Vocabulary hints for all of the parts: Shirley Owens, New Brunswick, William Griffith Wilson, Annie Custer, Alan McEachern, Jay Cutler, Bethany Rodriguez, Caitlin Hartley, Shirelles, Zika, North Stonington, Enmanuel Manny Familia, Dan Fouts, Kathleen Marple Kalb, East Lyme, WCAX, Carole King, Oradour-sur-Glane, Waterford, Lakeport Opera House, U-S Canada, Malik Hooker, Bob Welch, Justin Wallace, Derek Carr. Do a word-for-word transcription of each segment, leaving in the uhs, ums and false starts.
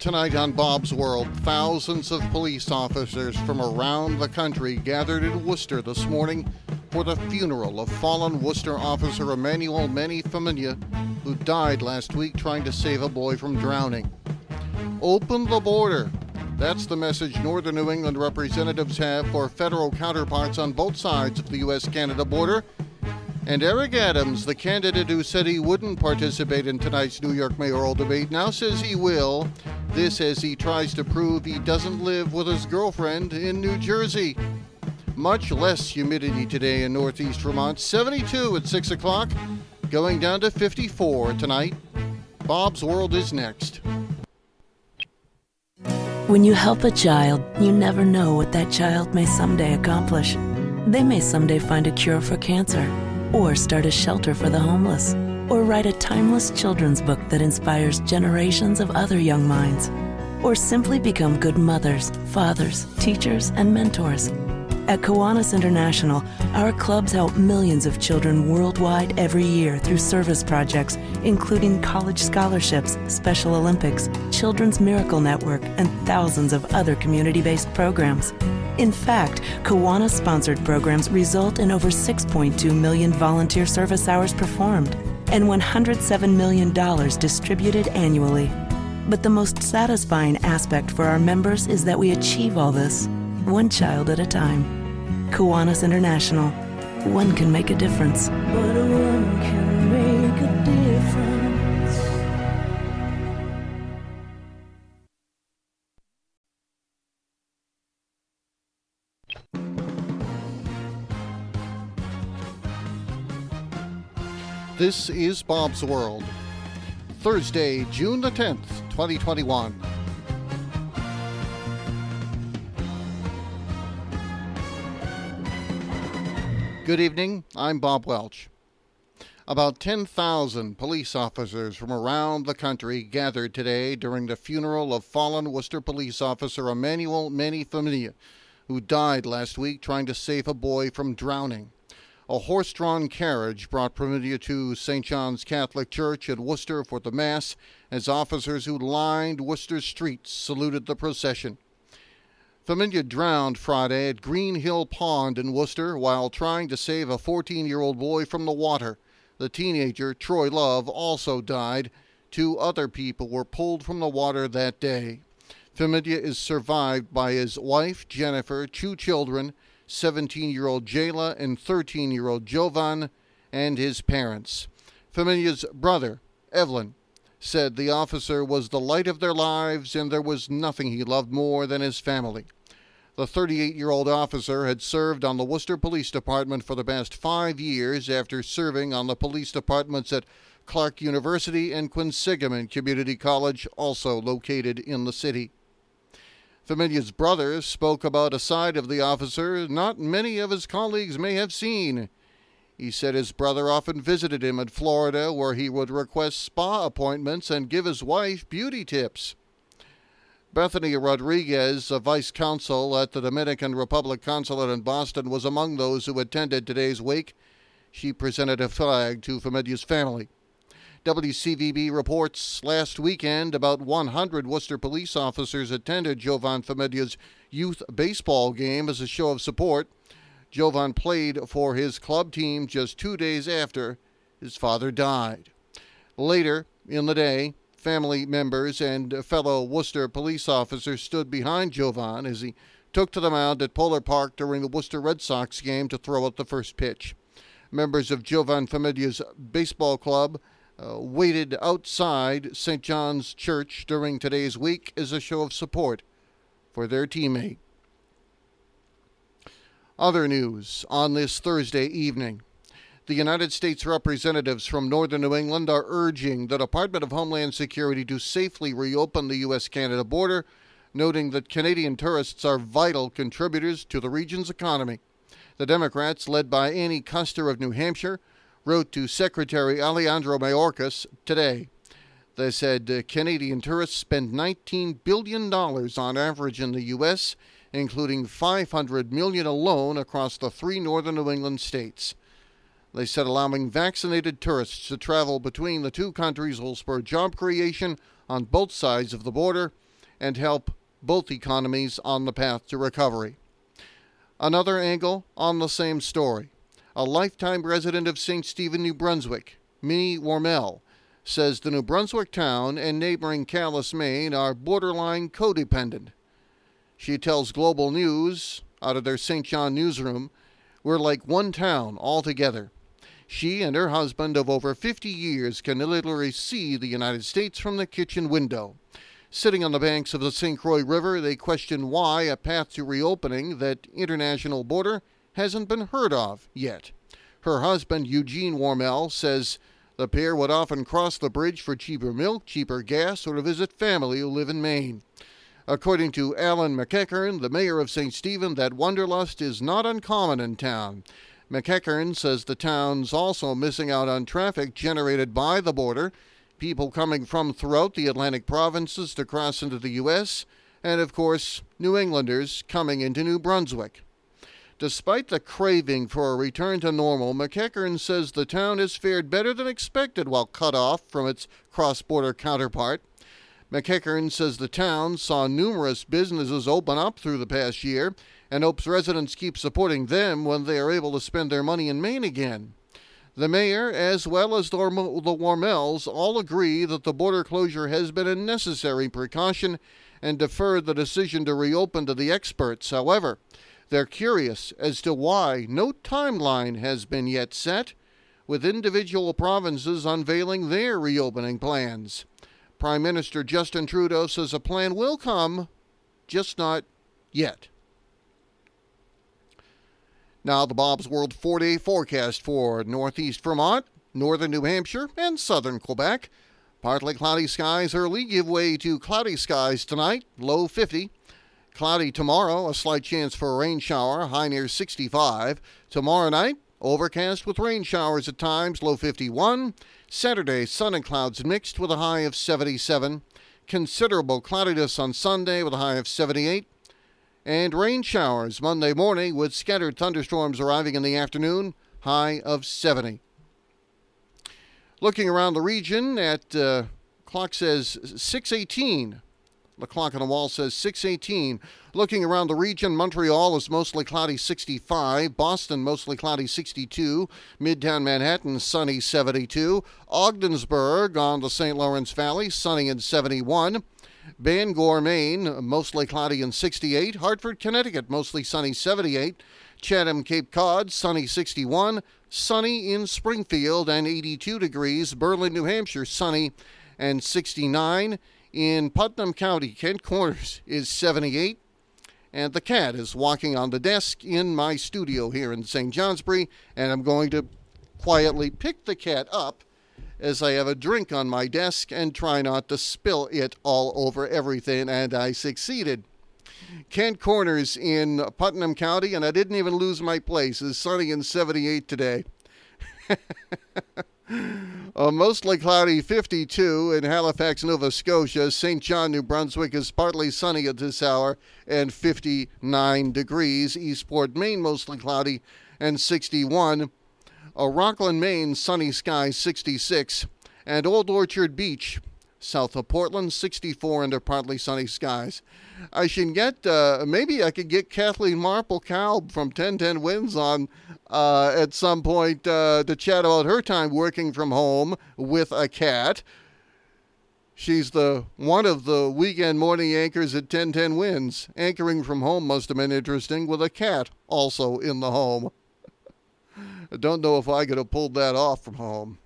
Tonight on Bob's World, thousands of police officers from around the country gathered in Worcester this morning for the funeral of fallen Worcester officer Enmanuel Manny Familia, who died last week trying to save a boy from drowning. Open the border. That's the message Northern New England representatives have for federal counterparts on both sides of the U S Canada border. And Eric Adams, the candidate who said he wouldn't participate in tonight's New York mayoral debate, now says he will. This as he tries to prove he doesn't live with his girlfriend in New Jersey. Much less humidity today in northeast Vermont, seventy-two at six o'clock, going down to fifty-four tonight. Bob's World is next. When you help a child, you never know what that child may someday accomplish. They may someday find a cure for cancer, or start a shelter for the homeless, or write a timeless children's book that inspires generations of other young minds, or simply become good mothers, fathers, teachers, and mentors. At Kiwanis International, our clubs help millions of children worldwide every year through service projects, including college scholarships, Special Olympics, Children's Miracle Network, and thousands of other community-based programs. In fact, Kiwanis-sponsored programs result in over six point two million volunteer service hours performed and one hundred seven million dollars distributed annually. But the most satisfying aspect for our members is that we achieve all this, one child at a time. Kiwanis International. One can make a difference. But one can make a difference. This is Bob's World, Thursday, June the tenth, twenty twenty-one. Good evening, I'm Bob Welch. About ten thousand police officers from around the country gathered today during the funeral of fallen Worcester police officer Enmanuel Manny Familia, who died last week trying to save a boy from drowning. A horse-drawn carriage brought Familia to Saint John's Catholic Church in Worcester for the Mass as officers who lined Worcester streets saluted the procession. Familia drowned Friday at Green Hill Pond in Worcester while trying to save a fourteen-year-old boy from the water. The teenager, Troy Love, also died. Two other people were pulled from the water that day. Familia is survived by his wife, Jennifer, two children, seventeen-year-old Jayla and thirteen-year-old Jovan, and his parents. Familia's brother, Evelyn, said the officer was the light of their lives and there was nothing he loved more than his family. The thirty-eight-year-old officer had served on the Worcester Police Department for the past five years after serving on the police departments at Clark University and Quinsigamond Community College, also located in the city. Familia's brother spoke about a side of the officer not many of his colleagues may have seen. He said his brother often visited him in Florida, where he would request spa appointments and give his wife beauty tips. Bethany Rodriguez, a vice consul at the Dominican Republic Consulate in Boston, was among those who attended today's wake. She presented a flag to Familia's family. W C V B reports last weekend about one hundred Worcester police officers attended Jovan Familia's youth baseball game as a show of support. Jovan played for his club team just two days after his father died. Later in the day, family members and fellow Worcester police officers stood behind Jovan as he took to the mound at Polar Park during the Worcester Red Sox game to throw out the first pitch. Members of Jovan Familia's baseball club Uh, waited outside Saint John's Church during today's week as a show of support for their teammate. Other news on this Thursday evening. The United States representatives from Northern New England are urging the Department of Homeland Security to safely reopen the U S Canada border, noting that Canadian tourists are vital contributors to the region's economy. The Democrats, led by Annie Custer of New Hampshire, wrote to Secretary Alejandro Mayorkas today. They said uh, Canadian tourists spend nineteen billion dollars on average in the U S, including five hundred million dollars alone across the three northern New England states. They said allowing vaccinated tourists to travel between the two countries will spur job creation on both sides of the border and help both economies on the path to recovery. Another angle on the same story. A lifetime resident of Saint Stephen, New Brunswick, Minnie Wormell, says the New Brunswick town and neighboring Calais, Maine are borderline codependent. She tells Global News, out of their Saint John newsroom, we're like one town altogether. She and her husband of over fifty years can literally see the United States from the kitchen window. Sitting on the banks of the Saint Croix River, they question why a path to reopening that international border hasn't been heard of yet. Her husband, Eugene Wormell, says the pair would often cross the bridge for cheaper milk, cheaper gas, or to visit family who live in Maine. According to Alan McEachern, the mayor of Saint Stephen, that wanderlust is not uncommon in town. McEachern says the town's also missing out on traffic generated by the border, people coming from throughout the Atlantic provinces to cross into the U S, and of course, New Englanders coming into New Brunswick. Despite the craving for a return to normal, McEachern says the town has fared better than expected while cut off from its cross-border counterpart. McEachern says the town saw numerous businesses open up through the past year and hopes residents keep supporting them when they are able to spend their money in Maine again. The mayor, as well as the Wormells, all agree that the border closure has been a necessary precaution and deferred the decision to reopen to the experts. However, they're curious as to why no timeline has been yet set, with individual provinces unveiling their reopening plans. Prime Minister Justin Trudeau says a plan will come, just not yet. Now the Bob's World four-day forecast for northeast Vermont, northern New Hampshire, and southern Quebec. Partly cloudy skies early give way to cloudy skies tonight, low fifty. Cloudy tomorrow, a slight chance for a rain shower, high near sixty-five. Tomorrow night, overcast with rain showers at times, low fifty-one. Saturday, sun and clouds mixed with a high of seventy-seven. Considerable cloudiness on Sunday with a high of seventy-eight. And rain showers Monday morning with scattered thunderstorms arriving in the afternoon, high of seventy. Looking around the region at, uh, clock says six eighteen. The clock on the wall says six eighteen. Looking around the region, Montreal is mostly cloudy sixty-five. Boston mostly cloudy sixty-two. Midtown Manhattan sunny seventy-two. Ogdensburg on the Saint Lawrence Valley sunny and seventy-one. Bangor, Maine mostly cloudy and sixty-eight. Hartford, Connecticut mostly sunny seventy-eight. Chatham, Cape Cod sunny sixty-one. Sunny in Springfield and eighty-two degrees. Berlin, New Hampshire sunny and sixty-nine. In Putnam County, Kent Corners is seventy-eight, and the cat is walking on the desk in my studio here in Saint Johnsbury, and I'm going to quietly pick the cat up as I have a drink on my desk and try not to spill it all over everything, and I succeeded. Kent Corners in Putnam County, and I didn't even lose my place, is sunny and seventy-eight today. Uh, mostly cloudy fifty-two in Halifax, Nova Scotia. Saint John, New Brunswick is partly sunny at this hour and fifty-nine degrees. Eastport, Maine, mostly cloudy and sixty-one. Uh, Rockland, Maine, sunny skies sixty-six. And Old Orchard Beach, south of Portland, sixty-four under partly sunny skies. I should get, uh, maybe I could get Kathleen Marple Kalb from ten ten Winds on uh, at some point uh, to chat about her time working from home with a cat. She's the one of the weekend morning anchors at ten ten Winds. Anchoring from home must have been interesting with a cat also in the home. I don't know if I could have pulled that off from home.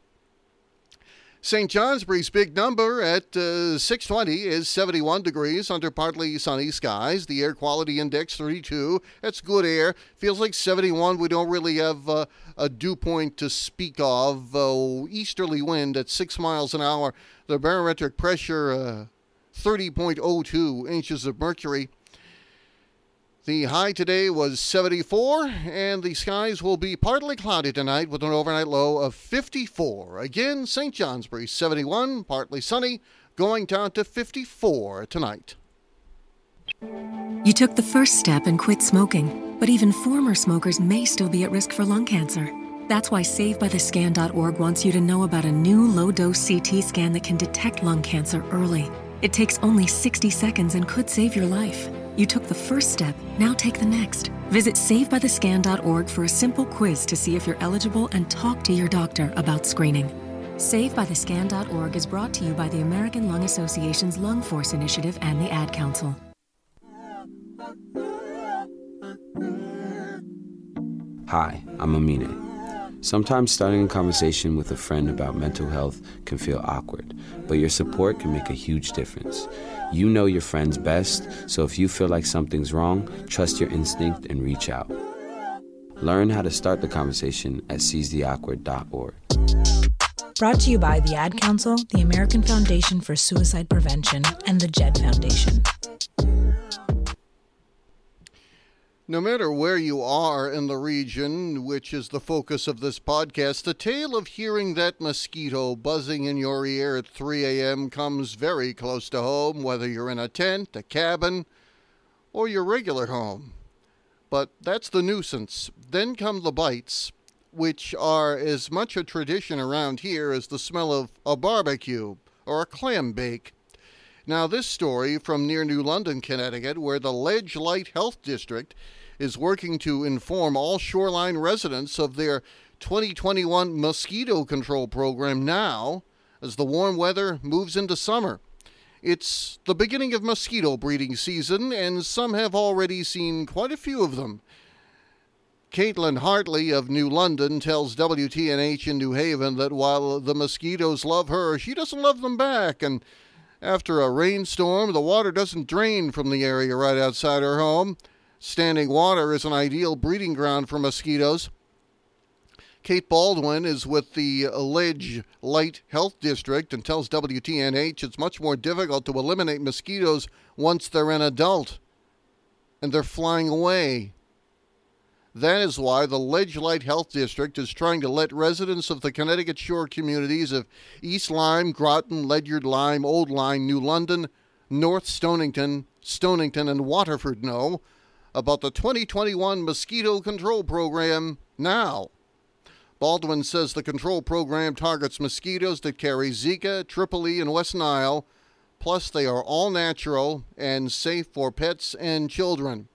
Saint Johnsbury's big number at uh, six twenty is seventy-one degrees under partly sunny skies. The air quality index thirty-two. That's good air. Feels like seventy-one. We don't really have uh, a dew point to speak of. Uh, easterly wind at six miles an hour. The barometric pressure uh, thirty point oh two inches of mercury. The high today was seventy-four, and the skies will be partly cloudy tonight with an overnight low of fifty-four. Again, Saint Johnsbury, seventy-one, partly sunny, going down to fifty-four tonight. You took the first step and quit smoking, but even former smokers may still be at risk for lung cancer. That's why Save By The Scan dot org wants you to know about a new low-dose C T scan that can detect lung cancer early. It takes only sixty seconds and could save your life. You took the first step, now take the next. Visit Save By The Scan dot org for a simple quiz to see if you're eligible and talk to your doctor about screening. Save By The Scan dot org is brought to you by the American Lung Association's Lung Force Initiative and the Ad Council. Hi, I'm Amine. Sometimes starting a conversation with a friend about mental health can feel awkward, but your support can make a huge difference. You know your friends best, so if you feel like something's wrong, trust your instinct and reach out. Learn how to start the conversation at Seize The Awkward dot org. Brought to you by the Ad Council, the American Foundation for Suicide Prevention, and the Jed Foundation. No matter where you are in the region, which is the focus of this podcast, the tale of hearing that mosquito buzzing in your ear at three a.m. comes very close to home, whether you're in a tent, a cabin, or your regular home. But that's the nuisance. Then come the bites, which are as much a tradition around here as the smell of a barbecue or a clam bake. Now, this story from near New London, Connecticut, where the Ledge Light Health District is working to inform all shoreline residents of their twenty twenty-one mosquito control program now as the warm weather moves into summer. It's the beginning of mosquito breeding season, and some have already seen quite a few of them. Caitlin Hartley of New London tells W T N H in New Haven that while the mosquitoes love her, she doesn't love them back, and after a rainstorm, the water doesn't drain from the area right outside her home. Standing water is an ideal breeding ground for mosquitoes. Kate Baldwin is with the Ledge Light Health District and tells W T N H it's much more difficult to eliminate mosquitoes once they're an adult and they're flying away. That is why the Ledge Light Health District is trying to let residents of the Connecticut Shore communities of East Lyme, Groton, Ledyard Lyme, Old Lyme, New London, North Stonington, Stonington, and Waterford know about the twenty twenty-one mosquito control program now. Baldwin says the control program targets mosquitoes that carry Zika, Triple E, and West Nile, plus they are all natural and safe for pets and children.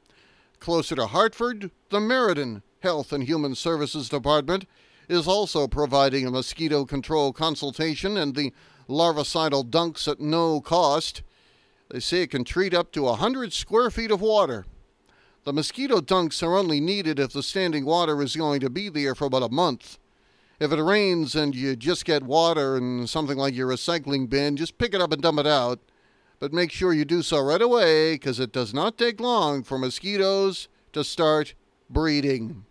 Closer to Hartford, the Meriden Health and Human Services Department is also providing a mosquito control consultation and the larvicidal dunks at no cost. They say it can treat up to one hundred square feet of water. The mosquito dunks are only needed if the standing water is going to be there for about a month. If it rains and you just get water in something like your recycling bin, just pick it up and dump it out. But make sure you do so right away, because it does not take long for mosquitoes to start breeding.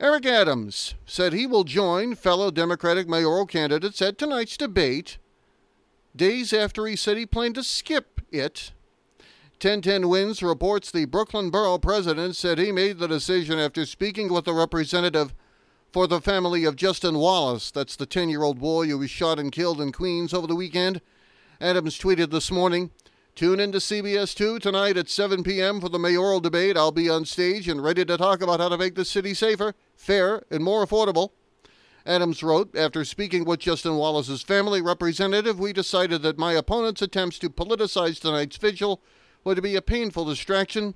Eric Adams said he will join fellow Democratic mayoral candidates at tonight's debate, days after he said he planned to skip it. ten ten Winds reports the Brooklyn Borough president said he made the decision after speaking with a representative for the family of Justin Wallace. That's the ten-year-old boy who was shot and killed in Queens over the weekend. Adams tweeted this morning, "Tune in to C B S two tonight at seven p.m. for the mayoral debate. I'll be on stage and ready to talk about how to make the city safer, fair, and more affordable." Adams wrote, "After speaking with Justin Wallace's family representative, we decided that my opponent's attempts to politicize tonight's vigil would be a painful distraction.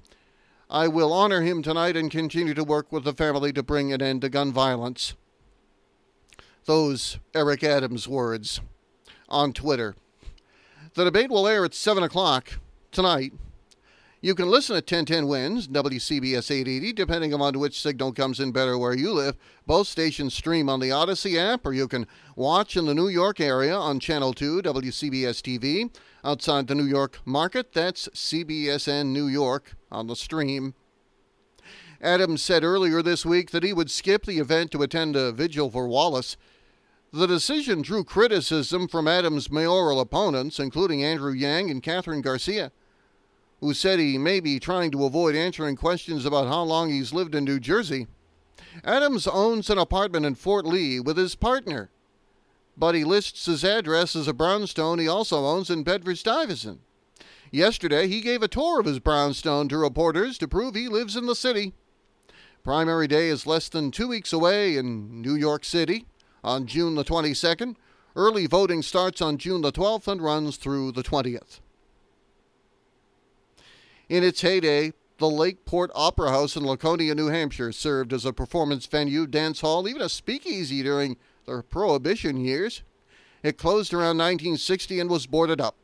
I will honor him tonight and continue to work with the family to bring an end to gun violence." Those Eric Adams words on Twitter. The debate will air at seven o'clock tonight. You can listen at ten ten Winds, W C B S eight eighty, depending upon which signal comes in better where you live. Both stations stream on the Odyssey app, or you can watch in the New York area on Channel two, W C B S T V. Outside the New York market, that's C B S N New York on the stream. Adams said earlier this week that he would skip the event to attend a vigil for Wallace. The decision drew criticism from Adams' mayoral opponents, including Andrew Yang and Catherine Garcia, who said he may be trying to avoid answering questions about how long he's lived in New Jersey. Adams owns an apartment in Fort Lee with his partner, but he lists his address as a brownstone he also owns in Bedford-Stuyvesant. Yesterday, he gave a tour of his brownstone to reporters to prove he lives in the city. Primary day is less than two weeks away in New York City. On June the twenty-second, Early voting starts on June the twelfth and runs through the twentieth. In its heyday, the Lakeport Opera House in Laconia, New Hampshire, served as a performance venue, dance hall, even a speakeasy during the Prohibition years. It closed around nineteen sixty and was boarded up.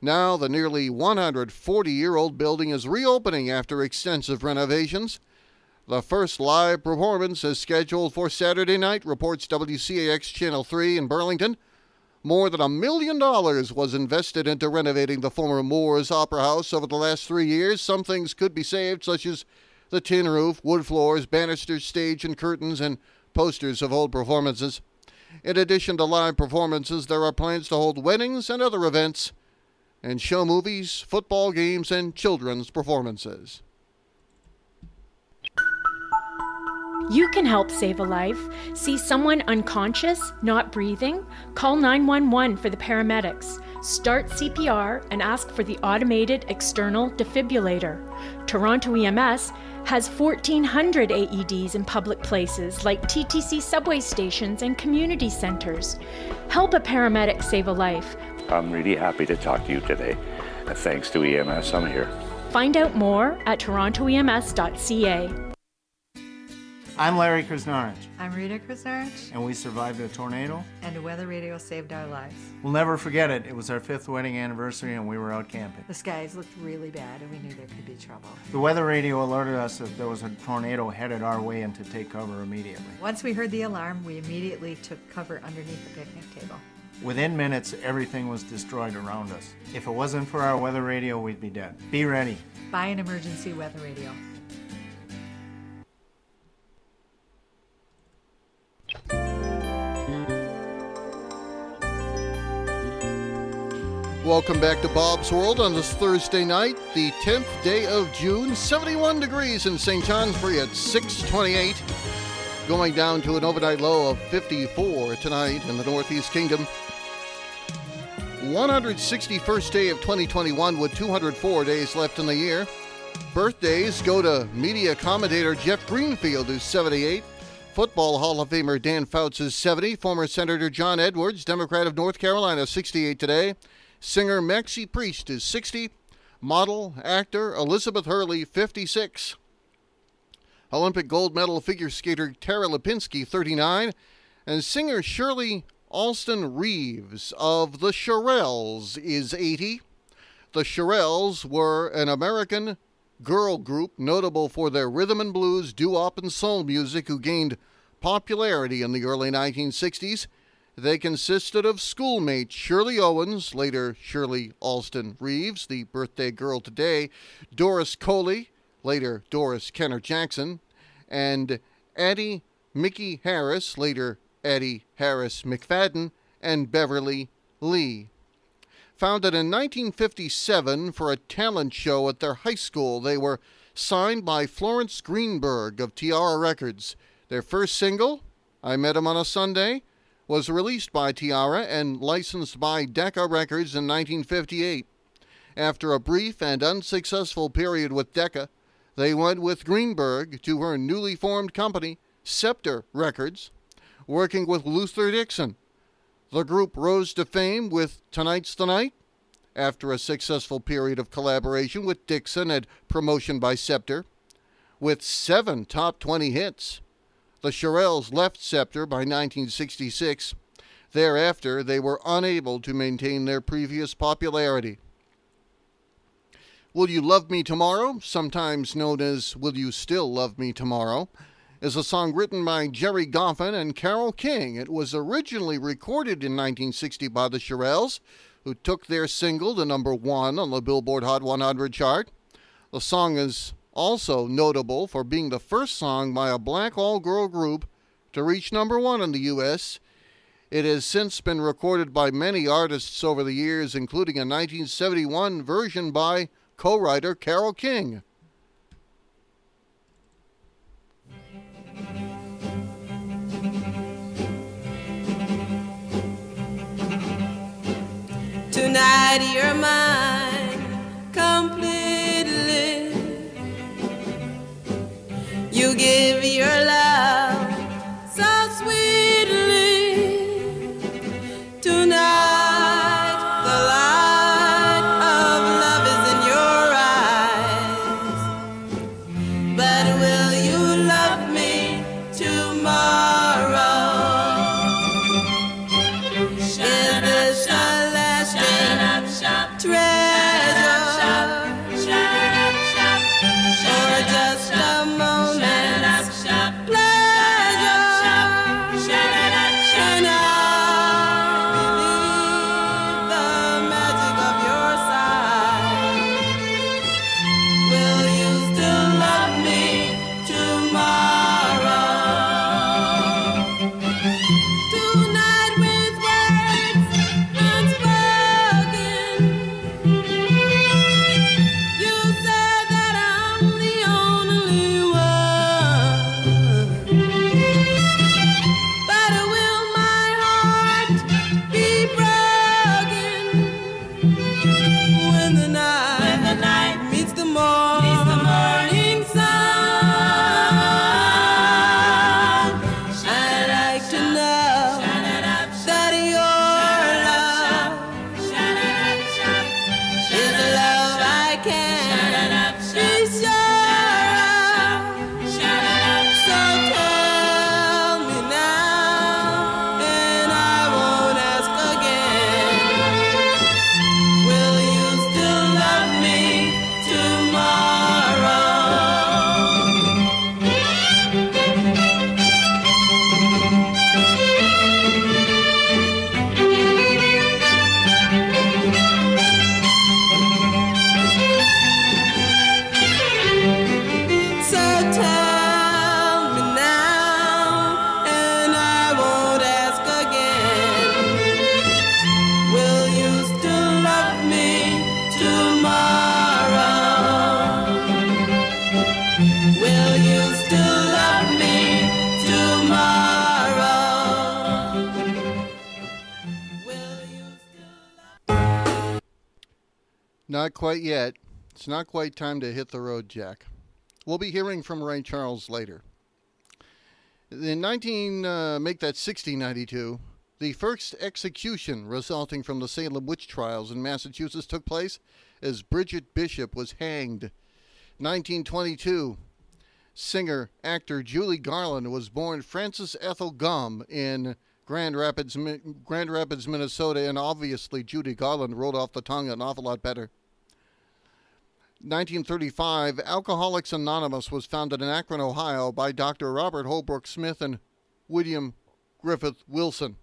Now, the nearly one hundred forty-year-old building is reopening after extensive renovations. The first live performance is scheduled for Saturday night, reports W C A X Channel three in Burlington. More than a million dollars was invested into renovating the former Moores Opera House over the last three years. Some things could be saved, such as the tin roof, wood floors, banisters, stage and curtains, and posters of old performances. In addition to live performances, there are plans to hold weddings and other events, and show movies, football games, and children's performances. You can help save a life. See someone unconscious, not breathing? Call nine one one for the paramedics. Start C P R and ask for the automated external defibrillator. Toronto E M S has fourteen hundred A E Ds in public places like T T C subway stations and community centers. Help a paramedic save a life. I'm really happy to talk to you today. Thanks to E M S, I'm here. Find out more at toronto E M S dot C A. I'm Larry Krasnarich. I'm Rita Krasnarich. And we survived a tornado. And the weather radio saved our lives. We'll never forget it. It was our fifth wedding anniversary and we were out camping. The skies looked really bad and we knew there could be trouble. The weather radio alerted us that there was a tornado headed our way and to take cover immediately. Once we heard the alarm, we immediately took cover underneath the picnic table. Within minutes, everything was destroyed around us. If it wasn't for our weather radio, we'd be dead. Be ready. Buy an emergency weather radio. Welcome back to Bob's World on this Thursday night, the tenth day of June. seventy-one degrees in Saint Johnsbury at six twenty-eight. Going down to an overnight low of fifty-four tonight in the Northeast Kingdom. one hundred sixty-first day of twenty twenty-one with two hundred four days left in the year. Birthdays go to media commentator Jeff Greenfield, who's seventy-eight. Football Hall of Famer Dan Fouts is seventy. Former Senator John Edwards, Democrat of North Carolina, sixty-eight today. Singer Maxie Priest is sixty. Model, actor Elizabeth Hurley, fifty-six. Olympic gold medal figure skater Tara Lipinski, thirty-nine. And singer Shirley Alston-Reeves of the Shirelles is eighty. The Shirelles were an American girl group notable for their rhythm and blues, doo-wop, and soul music who gained popularity in the early nineteen sixties. They consisted of schoolmate Shirley Owens, later Shirley Alston-Reeves, the birthday girl today, Doris Coley, later Doris Kenner Jackson, and Addie Mickey Harris, later Addie Harris McFadden, and Beverly Lee. Founded in nineteen fifty-seven for a talent show at their high school, they were signed by Florence Greenberg of Tiara Records. Their first single, I Met Him on a Sunday, was released by Tiara and licensed by Decca Records in nineteen fifty-eight. After a brief and unsuccessful period with Decca, they went with Greenberg to her newly formed company, Scepter Records, working with Luther Dixon. The group rose to fame with Tonight's the Night. After a successful period of collaboration with Dixon and promotion by Scepter, with seven top twenty hits, the Shirelles left Scepter by nineteen sixty-six. Thereafter, they were unable to maintain their previous popularity. Will You Love Me Tomorrow, sometimes known as Will You Still Love Me Tomorrow, is a song written by Gerry Goffin and Carole King. It was originally recorded in nineteen sixty by the Shirelles, who took their single to number one on the Billboard Hot one hundred chart. The song is also notable for being the first song by a black all-girl group to reach number one in the U S It has since been recorded by many artists over the years, including a nineteen seventy-one version by co-writer Carole King. Tonight you're mine completely. You give your love so sweetly to Not quite yet. It's not quite time to hit the road, Jack. We'll be hearing from Ray Charles later. In nineteen, uh, make that sixteen ninety-two, the first execution resulting from the Salem witch trials in Massachusetts took place as Bridget Bishop was hanged. nineteen twenty-two, singer-actor Julie Garland was born Frances Ethel Gumm in Grand Rapids, Grand Rapids, Minnesota, and obviously Judy Garland rolled off the tongue an awful lot better. nineteen thirty-five, Alcoholics Anonymous was founded in Akron, Ohio by Doctor Robert Holbrook Smith and William Griffith Wilson.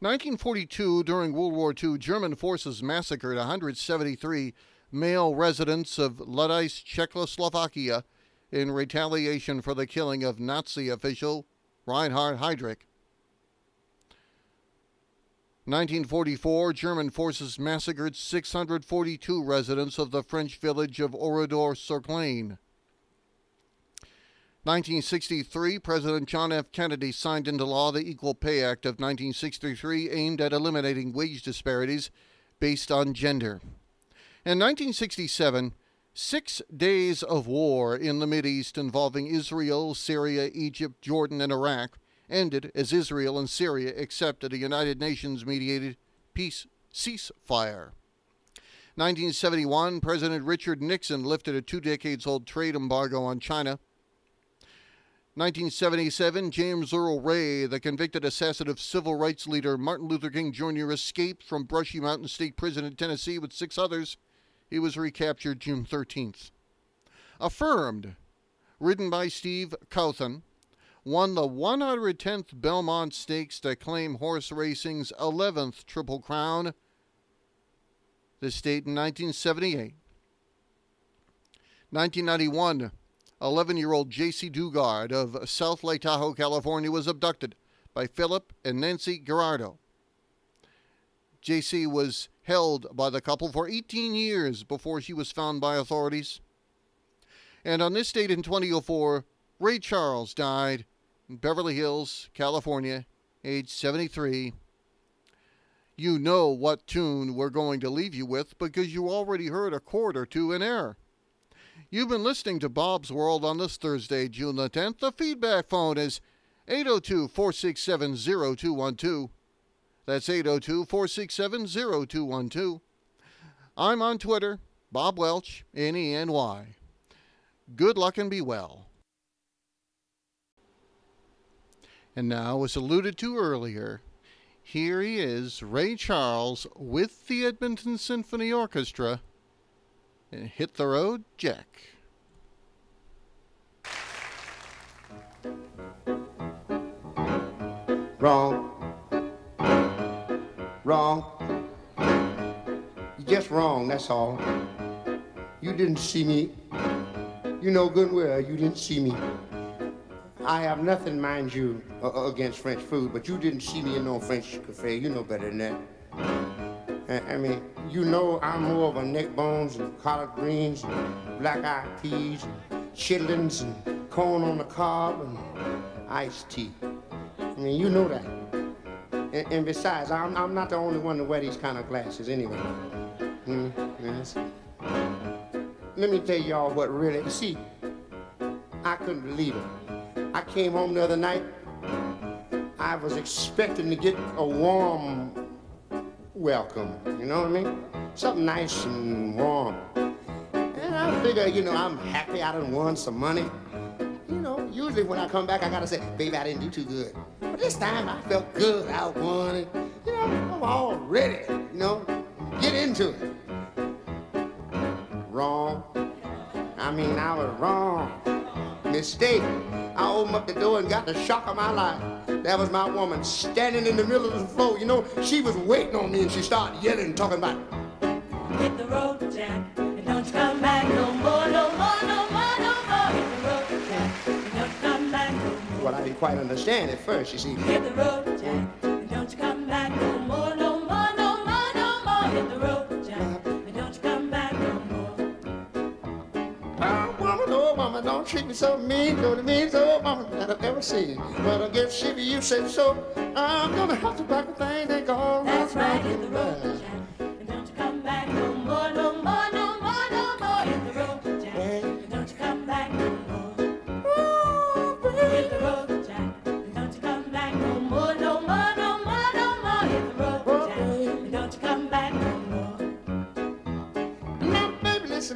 nineteen forty-two, during World War Two, German forces massacred one hundred seventy-three male residents of Lodz, Czechoslovakia, in retaliation for the killing of Nazi official Reinhard Heydrich. nineteen forty-four, German forces massacred six hundred forty-two residents of the French village of Oradour-sur-Glane. nineteen sixty-three, President John F. Kennedy signed into law the Equal Pay Act of nineteen sixty-three, aimed at eliminating wage disparities based on gender. In nineteen sixty-seven, six days of war in the Mideast involving Israel, Syria, Egypt, Jordan, and Iraq ended as Israel and Syria accepted a United Nations-mediated peace ceasefire. nineteen seventy-one, President Richard Nixon lifted a two-decades-old trade embargo on China. nineteen seventy-seven, James Earl Ray, the convicted assassin of civil rights leader Martin Luther King Junior, escaped from Brushy Mountain State Prison in Tennessee with six others. He was recaptured June thirteenth. Affirmed, written by Steve Cowthon, won the one hundred tenth Belmont Stakes to claim horse racing's eleventh Triple Crown, the state in nineteen seventy-eight. nineteen ninety-one, eleven-year-old J C Dugard of South Lake Tahoe, California, was abducted by Philip and Nancy Gerardo. J C was held by the couple for eighteen years before she was found by authorities. And on this date in twenty oh four, Ray Charles died in Beverly Hills, California, age seventy-three. You know what tune we're going to leave you with because you already heard a chord or two in error. You've been listening to Bob's World on this Thursday, June the tenth. The feedback phone is eight oh two, four six seven, oh two one two. That's eight oh two, four six seven, oh two one two. I'm on Twitter, Bob Welch, N E N Y. Good luck and be well. And now, as alluded to earlier, here he is, Ray Charles, with the Edmonton Symphony Orchestra, and Hit the Road, Jack. Wrong. Wrong. You're just wrong, that's all. You didn't see me. You know good and well you didn't see me. I have nothing, mind you, uh, against French food, but you didn't see me in no French cafe. You know better than that. I, I mean, you know I'm more of a neck bones and collard greens and black-eyed peas, chitlins and corn on the cob and iced tea. I mean, you know that. And, and besides, I'm, I'm not the only one to wear these kind of glasses anyway. Mm, yes. Let me tell y'all what really, see, I couldn't believe it. I came home the other night. I was expecting to get a warm welcome, you know what I mean? Something nice and warm. And I figure, you know, I'm happy I done won some money. You know, usually when I come back, I gotta say, baby, I didn't do too good. But this time I felt good, I won it. You know, I'm all ready, you know? Get into it. Wrong. I mean, I was wrong. Mistake. I opened up the door and got the shock of my life. That was my woman standing in the middle of the floor. You know, she was waiting on me and she started yelling and talking about it. Hit the road, Jack, and don't come back no more, no more, no more, no more. Hit the road, Jack, and don't come back no more. Well, I didn't quite understand at first, you see. Hit the road, Jack, and don't come back no more, no more, no more, no more. Hit the road, Jack, and don't come back no more. Oh, woman, oh, woman, don't treat me so mean, don't it mean so? That I've ever seen. But I guess Chevy, you said so. I'm gonna have to pack a thing they call. That's right, hit the road, Jack, and don't come back no more, no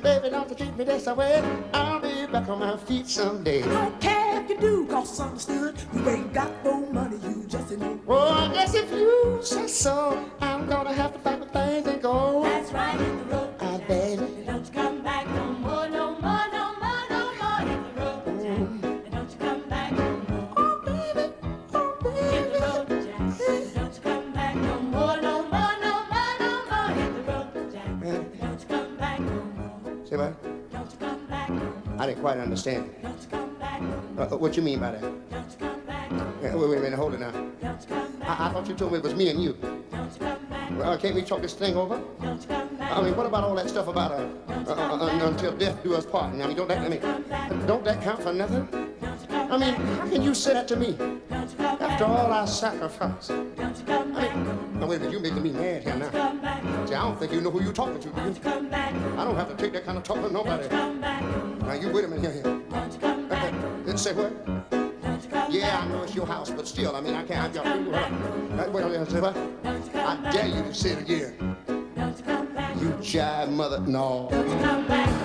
baby, not to treat me this way. I'll be back on my feet someday. I don't care if you do, cause understood, you ain't got no money, you just a new. Oh, I guess if you say so, I'm gonna have to pack my things and go. That's right, hit the road, ah, baby. And don't you come back no more, no more, no more, no more. Hit the road, Jack. And don't you come back no more. Oh, baby, oh, baby. Hit the road, Jack. And don't you come back no more, no more, no more, no more. Hit the road, Jack. And don't you come back no more. Say what? Don't you come back no more. I didn't quite understand. Don't you come back no more. Uh, what you mean by that? Don't you come back no more. Yeah, wait, wait a minute, hold it now. Don't you come back. I, I thought you told me it was me and you. Don't you come back. Well, can't we talk this thing over? Don't you come back. I mean, what about all that stuff about uh, uh, uh, uh, until death do us part? Now, I mean, don't that, I mean, don't that count for nothing? I mean, how can you say that to me? After all I sacrificed. I mean, now, wait a minute, you're making me mad here now. See, I don't think you know who you're talking to, do you? I don't have to take that kind of talk from nobody. Now, you wait a minute here, here. Uh, say what? Yeah, I know it's your house, but still, I mean, I can't. I, I, wait a minute, say what? I dare you to say it again. You jive mother, no. Don't you come back.